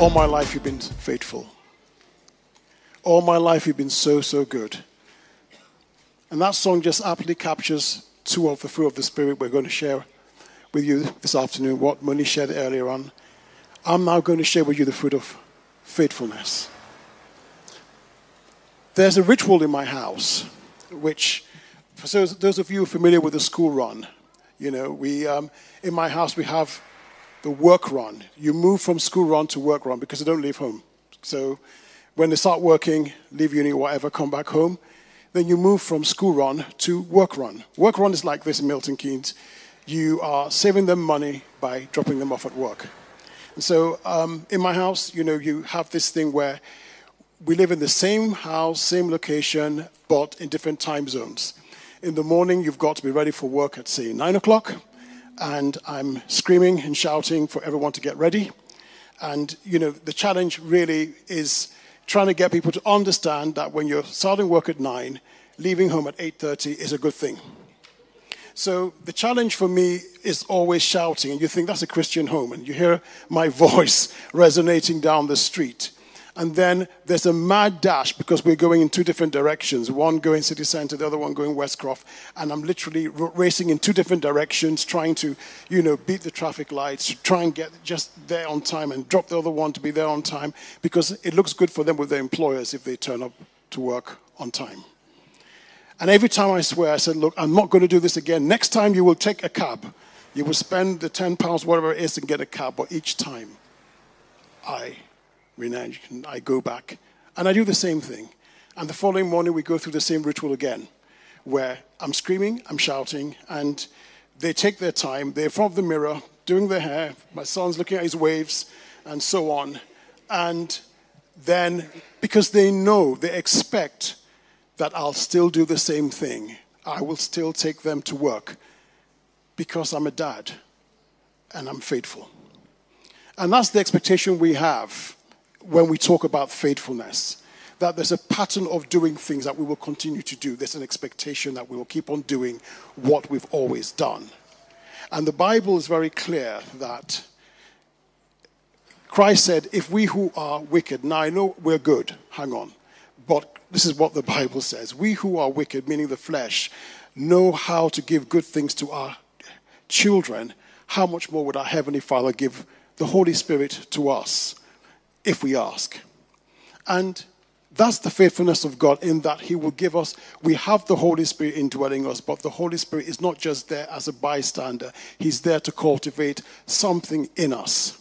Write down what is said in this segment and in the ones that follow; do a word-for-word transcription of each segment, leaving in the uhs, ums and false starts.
All my life you've been faithful. All my life you've been so, so good. And that song just aptly captures two of the fruit of the Spirit we're going to share with you this afternoon, what Moni shared earlier on. I'm now going to share with you the fruit of faithfulness. There's a ritual in my house, which, for those, those of you familiar with the school run, you know, we um, in my house we have the work run. You move from school run to work run because they don't leave home. So when they start working, leave uni, whatever, come back home, then you move from school run to work run. Work run is like this in Milton Keynes. You are saving them money by dropping them off at work. And so um, in my house, you know, you have this thing where we live in the same house, same location, but in different time zones. In the morning, you've got to be ready for work at, say, nine o'clock. And I'm screaming and shouting for everyone to get ready. And, you know, the challenge really is trying to get people to understand that when you're starting work at nine, leaving home at eight thirty is a good thing. So the challenge for me is always shouting. And you think, that's a Christian home. And you hear my voice resonating down the street. And then there's a mad dash because we're going in two different directions. One going city center, the other one going Westcroft. And I'm literally racing in two different directions, trying to, you know, beat the traffic lights, try and get just there on time and drop the other one to be there on time because it looks good for them with their employers if they turn up to work on time. And every time I swear, I said, look, I'm not going to do this again. Next time you will take a cab. You will spend the ten pounds, whatever it is, and get a cab. But each time I... and I go back, and I do the same thing. And the following morning, we go through the same ritual again, where I'm screaming, I'm shouting, and they take their time. They're in front of the mirror, doing their hair. My son's looking at his waves, and so on. And then, because they know, they expect that I'll still do the same thing. I will still take them to work, because I'm a dad, and I'm faithful. And that's the expectation we have when we talk about faithfulness, that there's a pattern of doing things that we will continue to do. There's an expectation that we will keep on doing what we've always done. And the Bible is very clear that Christ said, if we who are wicked, now I know we're good, hang on, but this is what the Bible says. We who are wicked, meaning the flesh, know how to give good things to our children. How much more would our Heavenly Father give the Holy Spirit to us? If we ask. And that's the faithfulness of God, in that he will give us, we have the Holy Spirit indwelling us, but the Holy Spirit is not just there as a bystander. He's there to cultivate something in us.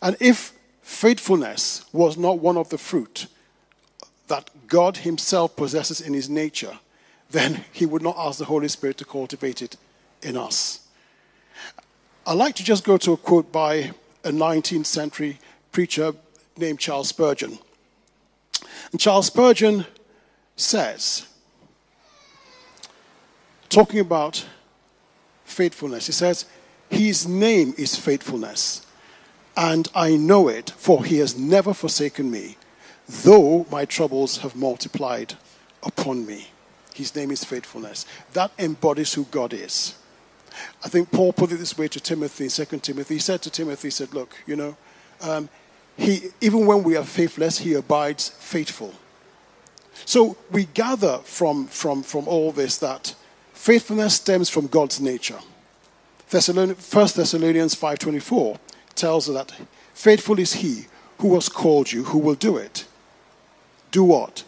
And if faithfulness was not one of the fruit that God himself possesses in his nature, then he would not ask the Holy Spirit to cultivate it in us. I'd like to just go to a quote by a nineteenth century preacher named Charles Spurgeon. And Charles Spurgeon says, talking about faithfulness, he says, his name is faithfulness, and I know it, for he has never forsaken me, though my troubles have multiplied upon me. His name is faithfulness. That embodies who God is. I think Paul put it this way to Timothy, Second Timothy. He said to Timothy, he said, look, you know, um, He, even when we are faithless, he abides faithful. So we gather from, from, from all this that faithfulness stems from God's nature. First Thessalonians five twenty-four tells us that faithful is he who has called you, who will do it. Do what?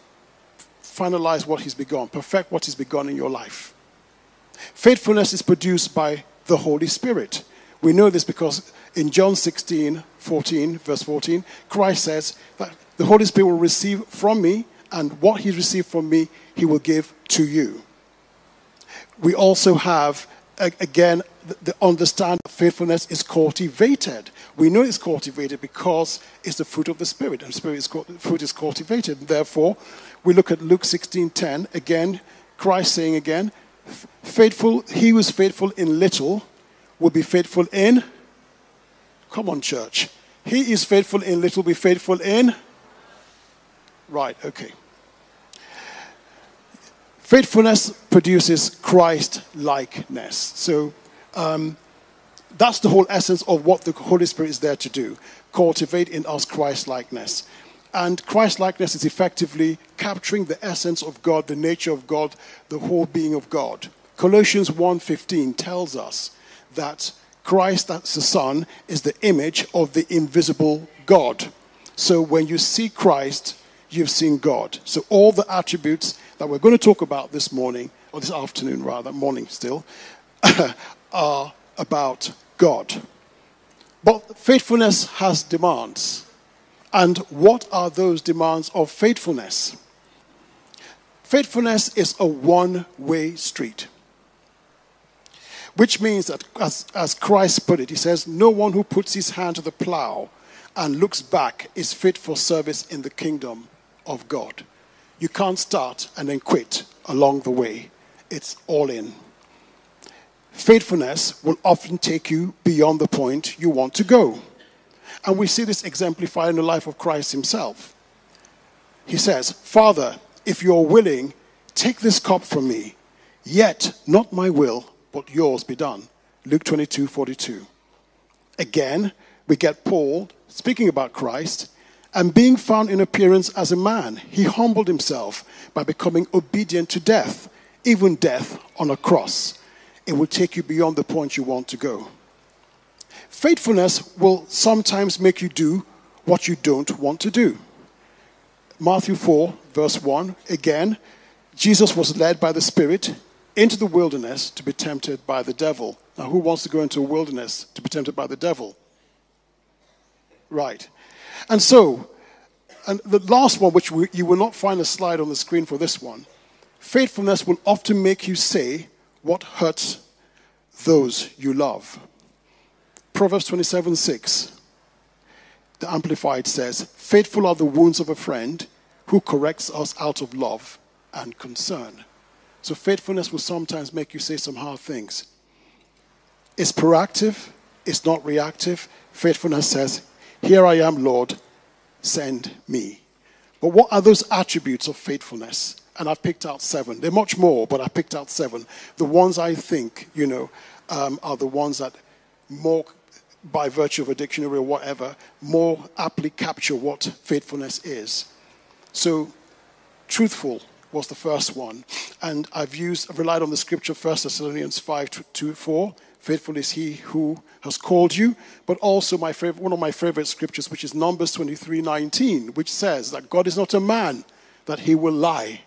Finalize what he's begun. Perfect what he's begun in your life. Faithfulness is produced by the Holy Spirit. We know this because in John sixteen, verse fourteen, Christ says that the Holy Spirit will receive from me, and what he's received from me, he will give to you. We also have, again, the understanding that faithfulness is cultivated. We know it's cultivated because it's the fruit of the Spirit, and Spirit is, fruit is cultivated. Therefore, we look at Luke sixteen ten, again, Christ saying again, faithful, he who is faithful in little will be faithful in... Come on, church. He is faithful in little, be faithful in? Right, okay. Faithfulness produces Christ-likeness. So um, That's the whole essence of what the Holy Spirit is there to do. Cultivate in us Christ-likeness. And Christ-likeness is effectively capturing the essence of God, the nature of God, the whole being of God. Colossians one fifteen tells us that Christ, that's the Son, is the image of the invisible God. So when you see Christ, you've seen God. So all the attributes that we're going to talk about this morning, or this afternoon rather, morning still, are about God. But faithfulness has demands. And what are those demands of faithfulness? Faithfulness is a one-way street, which means that, as, as Christ put it, he says, no one who puts his hand to the plow and looks back is fit for service in the kingdom of God. You can't start and then quit along the way. It's all in. Faithfulness will often take you beyond the point you want to go. And we see this exemplified in the life of Christ himself. He says, Father, if you're willing, take this cup from me. Yet, not my will, but yours be done. Luke twenty-two forty-two. Again, we get Paul speaking about Christ. And being found in appearance as a man, he humbled himself by becoming obedient to death, even death on a cross. It will take you beyond the point you want to go. Faithfulness will sometimes make you do what you don't want to do. Matthew four, verse one, again, Jesus was led by the Spirit into the wilderness to be tempted by the devil. Now, who wants to go into a wilderness to be tempted by the devil? Right. And so, and the last one, which we, you will not find a slide on the screen for this one, faithfulness will often make you say what hurts those you love. Proverbs twenty-seven six, the Amplified says, faithful are the wounds of a friend who corrects us out of love and concern. So faithfulness will sometimes make you say some hard things. It's proactive, it's not reactive. Faithfulness says, here I am, Lord, send me. But what are those attributes of faithfulness? And I've picked out seven. There are much more, but I picked out seven. The ones I think, you know, um, are the ones that more, by virtue of a dictionary or whatever, more aptly capture what faithfulness is. So, truthful was the first one. And I've used, I've relied on the scripture, First Thessalonians five two four. Faithful is he who has called you. But also my favorite, one of my favorite scriptures, which is Numbers twenty-three nineteen, which says that God is not a man that he will lie.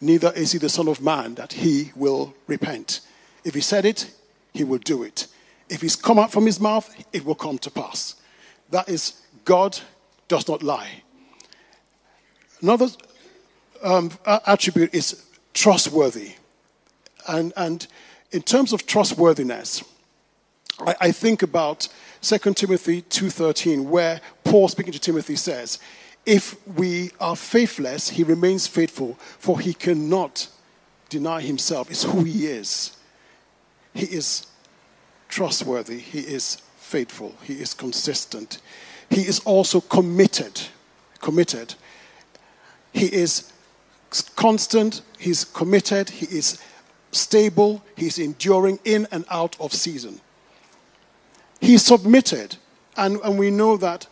Neither is he the son of man that he will repent. If he said it, he will do it. If he's come out from his mouth, it will come to pass. That is, God does not lie. Another um, attribute is trustworthy. And, and in terms of trustworthiness, I, I think about Second Timothy two thirteen, where Paul, speaking to Timothy, says, if we are faithless, he remains faithful, for he cannot deny himself. It's who he is. He is trustworthy, he is faithful, he is consistent. He is also committed, committed. He is constant, he's committed, he is stable, he's enduring in and out of season. He's submitted, and, and we know that,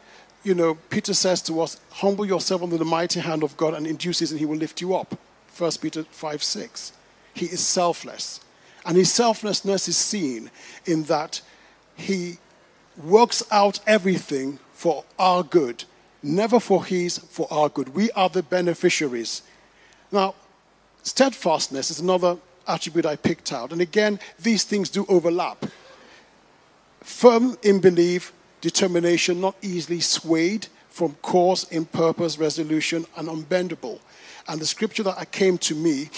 you know, Peter says to us, humble yourself under the mighty hand of God and in due season he will lift you up. First Peter five six. He is selfless. And his selflessness is seen in that he works out everything for our good, never for his, for our good. We are the beneficiaries. Now, steadfastness is another attribute I picked out. And again, these things do overlap. Firm in belief, determination, not easily swayed from cause in purpose, resolution, and unbendable. And the scripture that came to me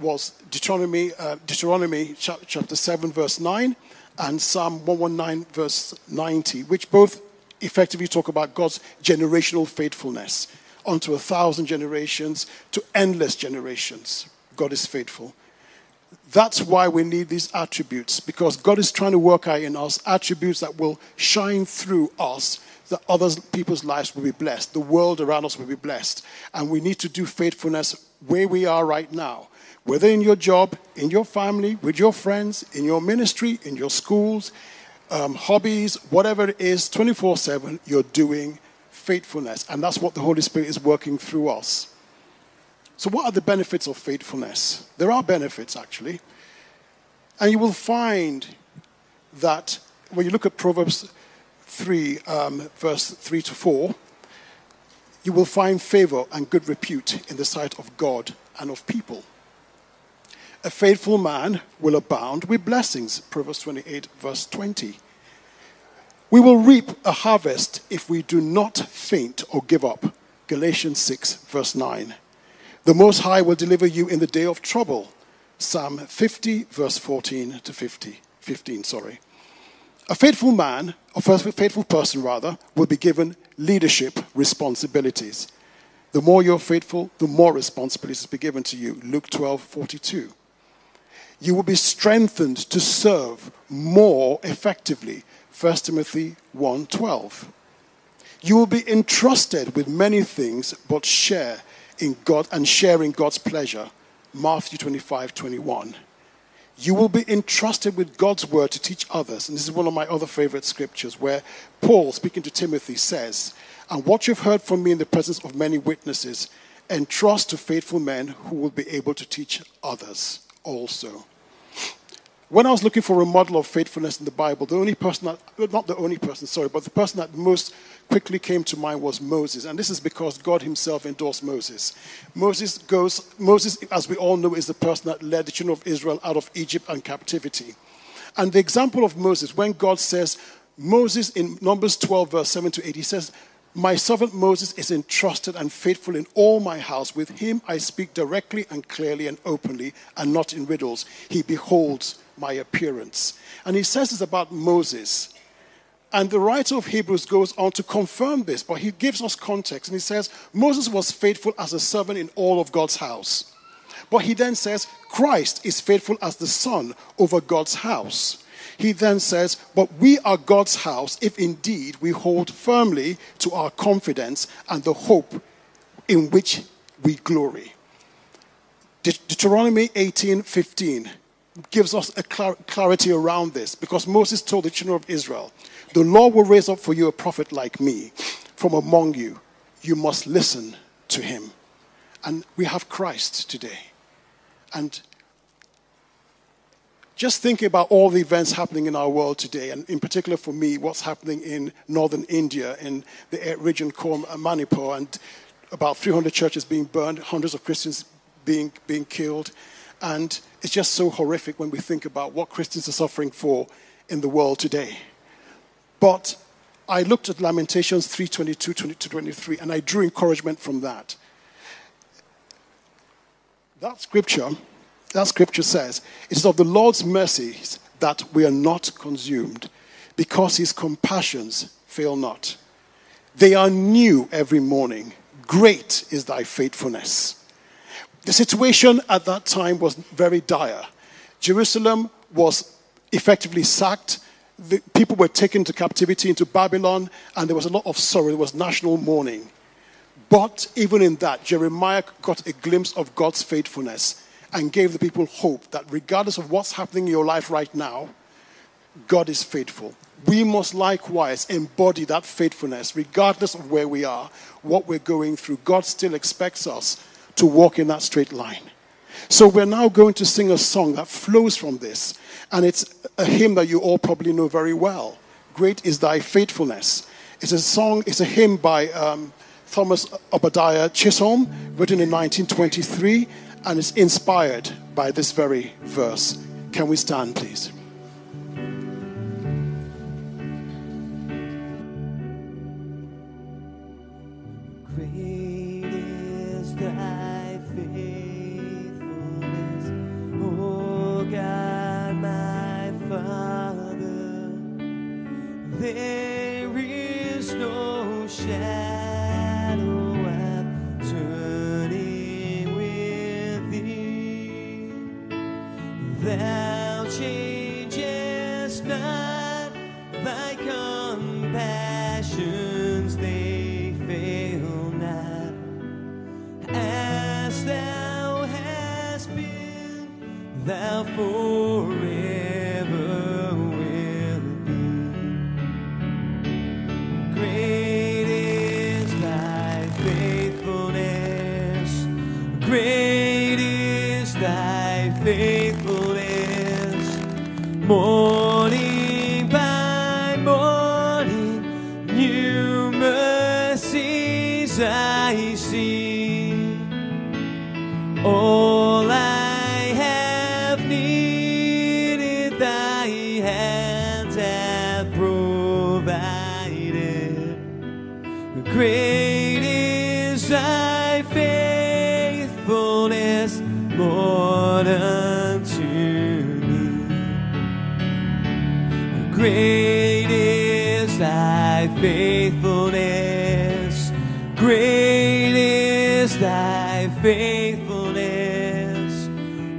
was Deuteronomy, uh, Deuteronomy chapter seven, verse nine, and Psalm one nineteen, verse ninety, which both effectively talk about God's generational faithfulness. Unto a thousand generations, to endless generations, God is faithful. That's why we need these attributes, because God is trying to work out in us attributes that will shine through us, that other people's lives will be blessed, the world around us will be blessed. And we need to do faithfulness where we are right now. Whether in your job, in your family, with your friends, in your ministry, in your schools, um, hobbies, whatever it is, twenty-four seven, you're doing faithfulness. And that's what the Holy Spirit is working through us. So what are the benefits of faithfulness? There are benefits, actually. And you will find that when you look at Proverbs three, um, verse three to four, you will find favor and good repute in the sight of God and of people. A faithful man will abound with blessings, Proverbs twenty-eight, verse twenty. We will reap a harvest if we do not faint or give up, Galatians six, verse nine. The Most High will deliver you in the day of trouble, Psalm fifty, verse fourteen to fifteen. A faithful man, or a faithful person rather, will be given leadership responsibilities. The more you're faithful, the more responsibilities be given to you. Luke twelve forty-two. You will be strengthened to serve more effectively. First Timothy one twelve. You will be entrusted with many things, but share in God and share in God's pleasure. Matthew twenty-five twenty-one. You will be entrusted with God's word to teach others. And this is one of my other favorite scriptures where Paul, speaking to Timothy, says, "And what you've heard from me in the presence of many witnesses, entrust to faithful men who will be able to teach others also." When I was looking for a model of faithfulness in the Bible, the only person, that, not the only person, sorry, but the person that most quickly came to mind was Moses. And this is because God himself endorsed Moses. Moses goes, Moses, as we all know, is the person that led the children of Israel out of Egypt and captivity. And the example of Moses, when God says, Moses in Numbers twelve, verse seven to eight, he says, "My servant Moses is entrusted and faithful in all my house. With him I speak directly and clearly and openly and not in riddles. He beholds my appearance." And he says this about Moses. And the writer of Hebrews goes on to confirm this, but he gives us context. And he says, Moses was faithful as a servant in all of God's house. But he then says, Christ is faithful as the son over God's house. He then says, "But we are God's house if indeed we hold firmly to our confidence and the hope in which we glory." De- Deuteronomy eighteen fifteen gives us a clar- clarity around this, because Moses told the children of Israel, "The Lord will raise up for you a prophet like me from among you. You must listen to him." And we have Christ today. And just thinking about all the events happening in our world today, and in particular for me, what's happening in northern India, in the region called Manipur, and about three hundred churches being burned, hundreds of Christians being, being killed. And it's just so horrific when we think about what Christians are suffering for in the world today. But I looked at Lamentations three twenty-two to twenty-three, and I drew encouragement from that. That scripture... That scripture says, "It is of the Lord's mercies that we are not consumed, because his compassions fail not. They are new every morning. Great is thy faithfulness." The situation at that time was very dire. Jerusalem was effectively sacked. The people were taken to captivity into Babylon, and there was a lot of sorrow. There was national mourning. But even in that, Jeremiah got a glimpse of God's faithfulness, and gave the people hope that regardless of what's happening in your life right now, God is faithful. We must likewise embody that faithfulness, regardless of where we are, what we're going through. God still expects us to walk in that straight line. So we're now going to sing a song that flows from this, and it's a hymn that you all probably know very well. "Great is Thy Faithfulness." It's a song, it's a hymn by um, Thomas Obadiah Chisholm, written in nineteen twenty-three, and it's inspired by this very verse. Can we stand, please? Great is thy faithfulness, O God, my Father. There is no shadow. Thou changest not, thy compassions, they fail not. As thou hast been, thou forever wilt be. faithful is. Morning by morning, new mercies I see. All I have needed, thy hands have provided. Great is thy faithfulness, Lord, unto me. Great is thy faithfulness. Great is thy faithfulness.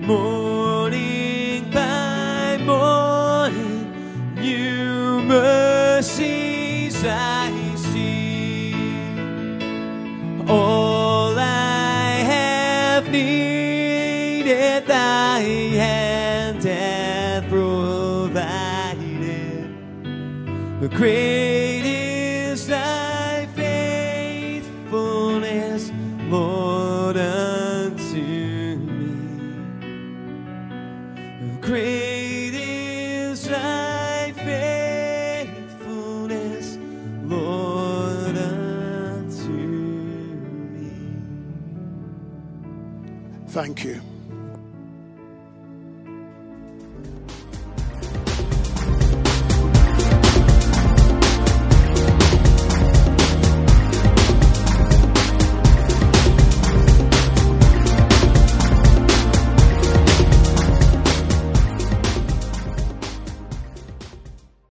Morning by morning, new mercies I see. All I have needed, thy hand hath provided. Great is thy faithfulness, Lord, unto me. Great is thy faithfulness, Lord, unto me. Thank you.